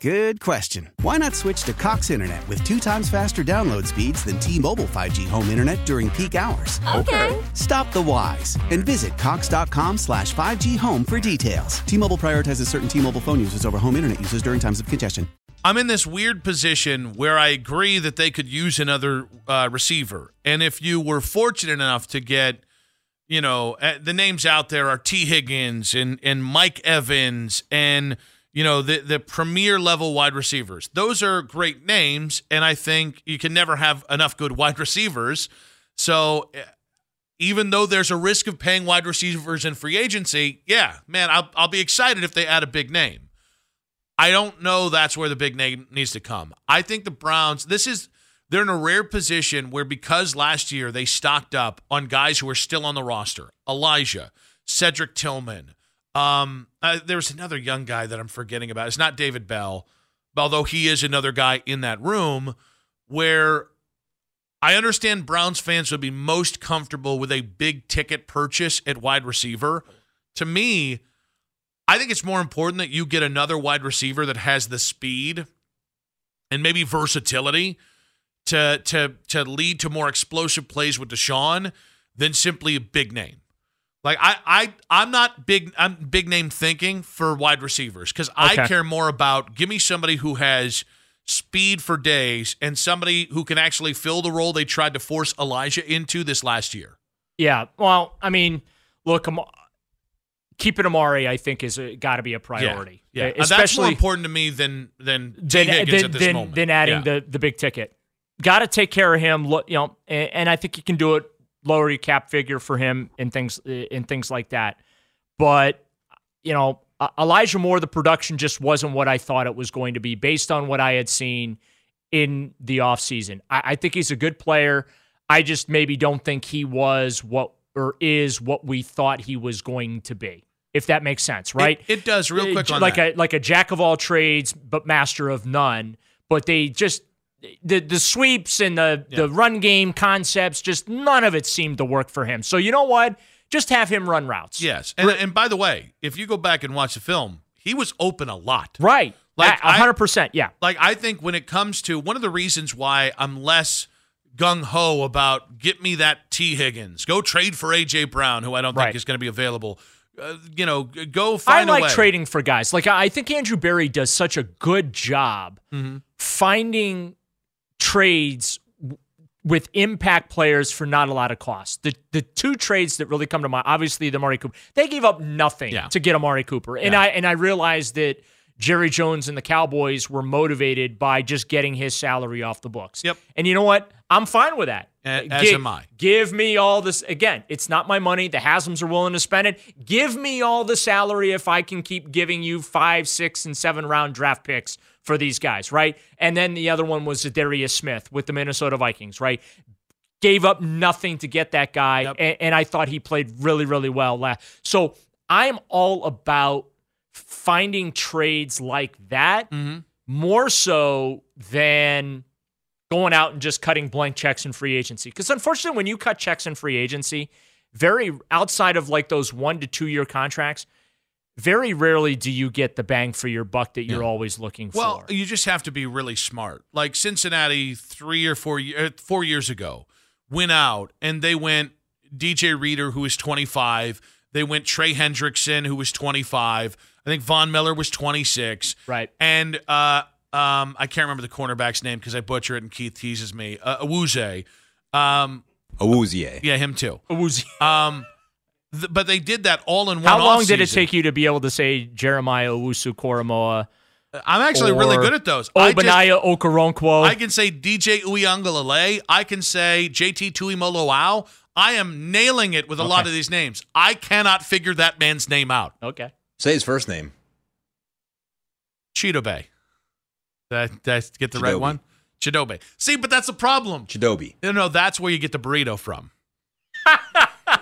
Good question. Why not switch to Cox internet with 2 times faster download speeds than T-Mobile 5G home internet during peak hours? Okay. Stop the whys and visit cox.com/5G home for details. T-Mobile prioritizes certain T-Mobile phone users over home internet users during times of congestion. I'm in this weird position where I agree that they could use another receiver. And if you were fortunate enough to get, you know, the names out there are T. Higgins and Mike Evans and, you know, the premier level wide receivers. Those are great names, and I think you can never have enough good wide receivers. So even though there's a risk of paying wide receivers in free agency, I'll be excited if they add a big name. I don't know that's where the big name needs to come. I think the Browns, they're in a rare position where because last year they stocked up on guys who are still on the roster. Elijah, Cedric Tillman. There was another young guy that I'm forgetting about. It's not David Bell, although he is another guy in that room where I understand Browns fans would be most comfortable with a big ticket purchase at wide receiver. To me, I think it's more important that you get another wide receiver that has the speed and maybe versatility to lead to more explosive plays with Deshaun than simply a big name. Like I'm big name thinking for wide receivers because I care more about give me somebody who has speed for days and somebody who can actually fill the role they tried to force Elijah into this last year. Yeah, well, I mean, look, keeping Amari, I think, is got to be a priority. Yeah. That's more important to me than T. Higgins at this moment. Than adding the big ticket. Got to take care of him, you know, and I think you can do it, lower your cap figure for him and things like that. But, you know, Elijah Moore, the production just wasn't what I thought it was going to be based on what I had seen in the offseason. I think he's a good player. I just maybe don't think he was what we thought he was going to be. If that makes sense, right? It does, real quick on that. Like a jack of all trades, but master of none. But they just, the sweeps and the run game concepts, just none of it seemed to work for him. So you know what? Just have him run routes. Yes. And by the way, if you go back and watch the film, he was open a lot. Right. Like 100%. Yeah. Like I think when it comes to, one of the reasons why I'm less gung-ho about get me that T. Higgins, go trade for A.J. Brown, who I don't think is going to be available. You know, go find a way. I like trading for guys. Like, I think Andrew Berry does such a good job finding trades with impact players for not a lot of cost. The two trades that really come to mind, obviously the Amari Cooper. They gave up nothing to get Amari Cooper. And I realized that Jerry Jones and the Cowboys were motivated by just getting his salary off the books. Yep. And you know what? I'm fine with that. As am I. Give me all this. Again, it's not my money. The Haslam's are willing to spend it. Give me all the salary if I can keep giving you 5, 6, and 7 round draft picks for these guys, right? And then the other one was Zadarius Smith with the Minnesota Vikings, right? Gave up nothing to get that guy, and I thought he played really, really well. So I'm all about finding trades like that more so than going out and just cutting blank checks in free agency. Because unfortunately, when you cut checks in free agency, very outside of like those 1 to 2 year contracts, very rarely do you get the bang for your buck that you're always looking for. Well, you just have to be really smart. Like Cincinnati 4 years ago went out and they went DJ Reader, who is 25. They went Trey Hendrickson, who was 25. I think Von Miller was 26. Right. And I can't remember the cornerback's name because I butcher it and Keith teases me. Awuzie. Awuzie. Yeah, him too. Awuzie. But they did that all in one offseason. How long did it take you to be able to say Jeremiah Owusu-Koromoa I'm actually really good at those. Obaniya Okoronkwo. I can say DJ Uiagalelei. I can say JT Tuimoloau. I am nailing it with a lot of these names. I cannot figure that man's name out. Okay. Say his first name. Chidobe. Did I get the Chidobe. Right one? Chidobe. See, but that's a problem. Chidobe. No, that's where you get the burrito from.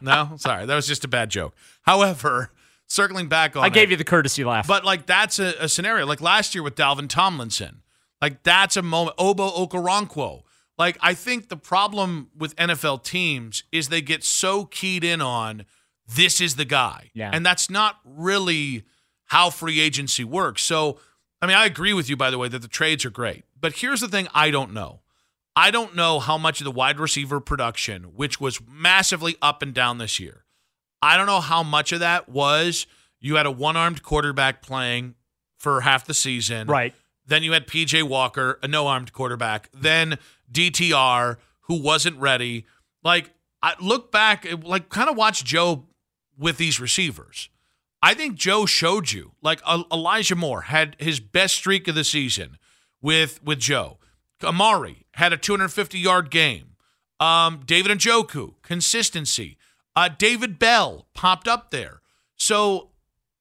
No? Sorry. That was just a bad joke. However, circling back on I gave you the courtesy laugh. But, like, that's a scenario. Like, last year with Dalvin Tomlinson. Like, that's a moment. Obo Okoronkwo. Like, I think the problem with NFL teams is they get so keyed in on this is the guy. Yeah. And that's not really how free agency works. So, I mean, I agree with you, by the way, that the trades are great. But here's the thing I don't know. I don't know how much of the wide receiver production, which was massively up and down this year, I don't know how much of that was you had a one-armed quarterback playing for half the season. Right. Then you had P.J. Walker, a no-armed quarterback. Then DTR, who wasn't ready. Like, I look back, like, kind of watch Joe with these receivers. I think Joe showed you. Like, Elijah Moore had his best streak of the season with Joe. Amari had a 250-yard game. David Njoku, consistency. David Bell popped up there. So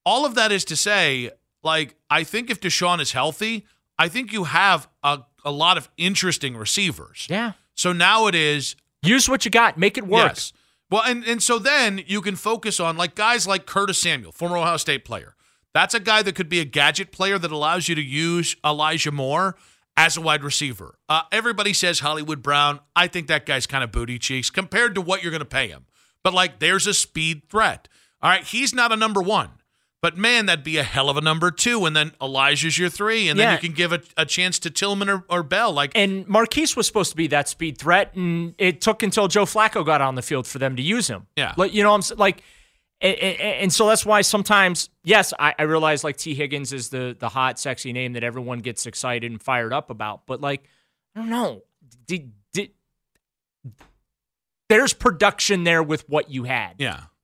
all of that is to say, like, I think if Deshaun is healthy, I think you have a lot of interesting receivers. Yeah. So now it is. Use what you got. Make it work. Yes. Well, and so then you can focus on, like, guys like Curtis Samuel, former Ohio State player. That's a guy that could be a gadget player that allows you to use Elijah Moore as a wide receiver. Everybody says Hollywood Brown. I think that guy's kind of booty cheeks compared to what you're going to pay him. But, like, there's a speed threat. All right, he's not a number one. But, man, that'd be a hell of a number two. And then Elijah's your three. And then you can give a chance to Tillman or Bell. Like, and Marquise was supposed to be that speed threat. And it took until Joe Flacco got on the field for them to use him. Yeah. Like, you know, I'm like, and so that's why sometimes, yes, I realize, like, T. Higgins is the hot, sexy name that everyone gets excited and fired up about. But, like, I don't know. There's production there with what you had. Yeah.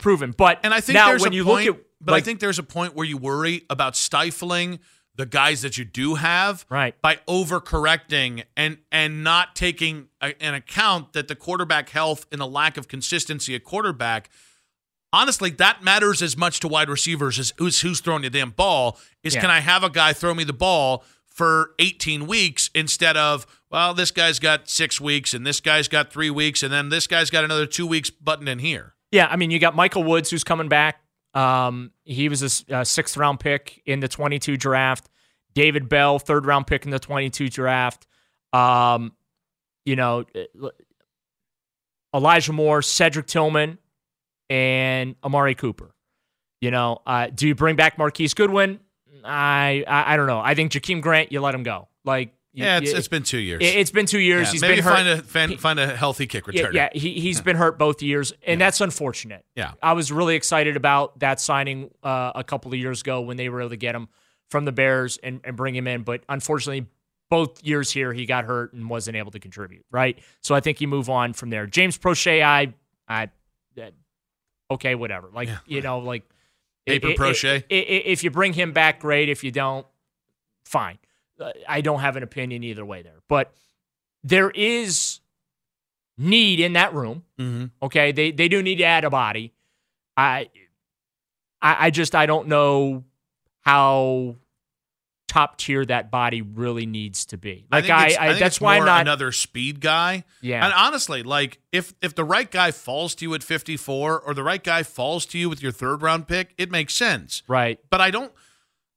Proven, but I think now when you look at, but like, I think there's a point where you worry about stifling the guys that you do have, right, by overcorrecting and not taking an account that the quarterback health and the lack of consistency at quarterback, honestly, that matters as much to wide receivers as who's throwing the damn ball. Can I have a guy throw me the ball for 18 weeks instead of, well, this guy's got 6 weeks and this guy's got 3 weeks and then this guy's got another 2 weeks buttoned in here. Yeah, I mean, you got Michael Woods, who's coming back. He was a sixth-round pick in the 22 draft. David Bell, third-round pick in the 22 draft. You know, Elijah Moore, Cedric Tillman, and Amari Cooper. You know, do you bring back Marquise Goodwin? I don't know. I think Jakeem Grant, you let him go. Like, It's been 2 years. It's been 2 years. Yeah, he's maybe been hurt. Find a healthy kick returner. Yeah, he's been hurt both years, and that's unfortunate. Yeah, I was really excited about that signing a couple of years ago when they were able to get him from the Bears and bring him in, but unfortunately, both years here he got hurt and wasn't able to contribute. Right, so I think you move on from there. James Prochet, okay, whatever. Paper Prochet. If you bring him back, great. If you don't, fine. I don't have an opinion either way there. But there is need in that room. Mm-hmm. Okay, they do need to add a body. I don't know how top tier that body really needs to be. That's why I'm not another speed guy. Yeah, and honestly, if the right guy falls to you at 54, or the right guy falls to you with your third round pick, it makes sense. Right, but I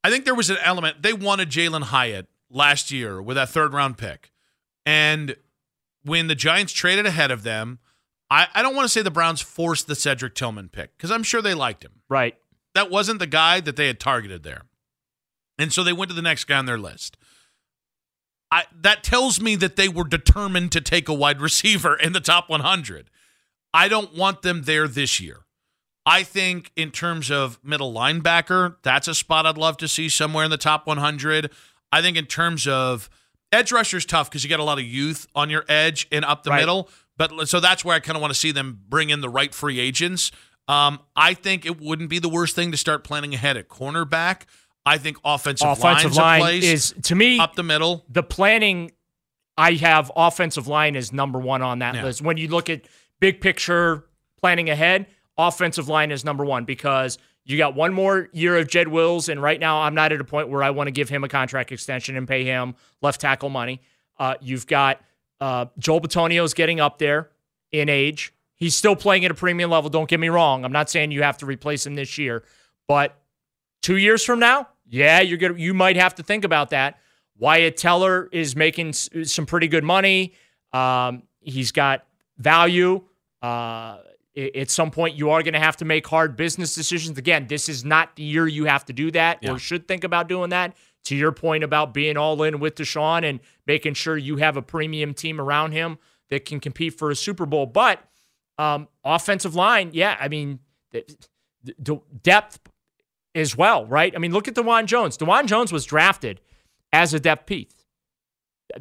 think there was an element. They wanted Jalen Hyatt last year with that third-round pick. And when the Giants traded ahead of them, I don't want to say the Browns forced the Cedric Tillman pick because I'm sure they liked him. Right. That wasn't the guy that they had targeted there. And so they went to the next guy on their list. That tells me that they were determined to take a wide receiver in the top 100. I don't want them there this year. I think in terms of middle linebacker, that's a spot I'd love to see somewhere in the top 100. I think in terms of edge rusher is tough because you got a lot of youth on your edge and up the middle. But so that's where I kind of want to see them bring in the right free agents. I think it wouldn't be the worst thing to start planning ahead at cornerback. I think offensive line is, to me, up the middle. The planning I have offensive line is number one on that list. When you look at big picture planning ahead, offensive line is number one because you got one more year of Jed Wills, and right now I'm not at a point where I want to give him a contract extension and pay him left tackle money. You've got Joel Bitonio's getting up there in age. He's still playing at a premium level, don't get me wrong. I'm not saying you have to replace him this year, but 2 years from now, you might have to think about that. Wyatt Teller is making some pretty good money. He's got value. At some point, you are going to have to make hard business decisions. Again, this is not the year you have to do that or should think about doing that. To your point about being all in with Deshaun and making sure you have a premium team around him that can compete for a Super Bowl. But offensive line, depth as well, right? I mean, look at DeJuan Jones. DeJuan Jones was drafted as a depth piece.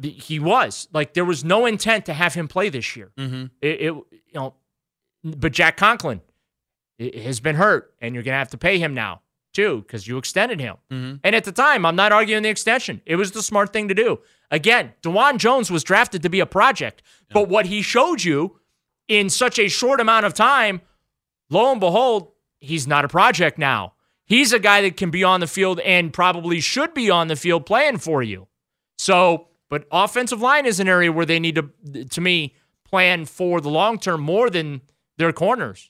He was. There was no intent to have him play this year. Mm-hmm. But Jack Conklin has been hurt, and you're going to have to pay him now, too, because you extended him. Mm-hmm. And at the time, I'm not arguing the extension. It was the smart thing to do. Again, DeJuan Jones was drafted to be a project, but what he showed you in such a short amount of time, lo and behold, he's not a project now. He's a guy that can be on the field and probably should be on the field playing for you. So, but offensive line is an area where they need to me, plan for the long term more than their corners.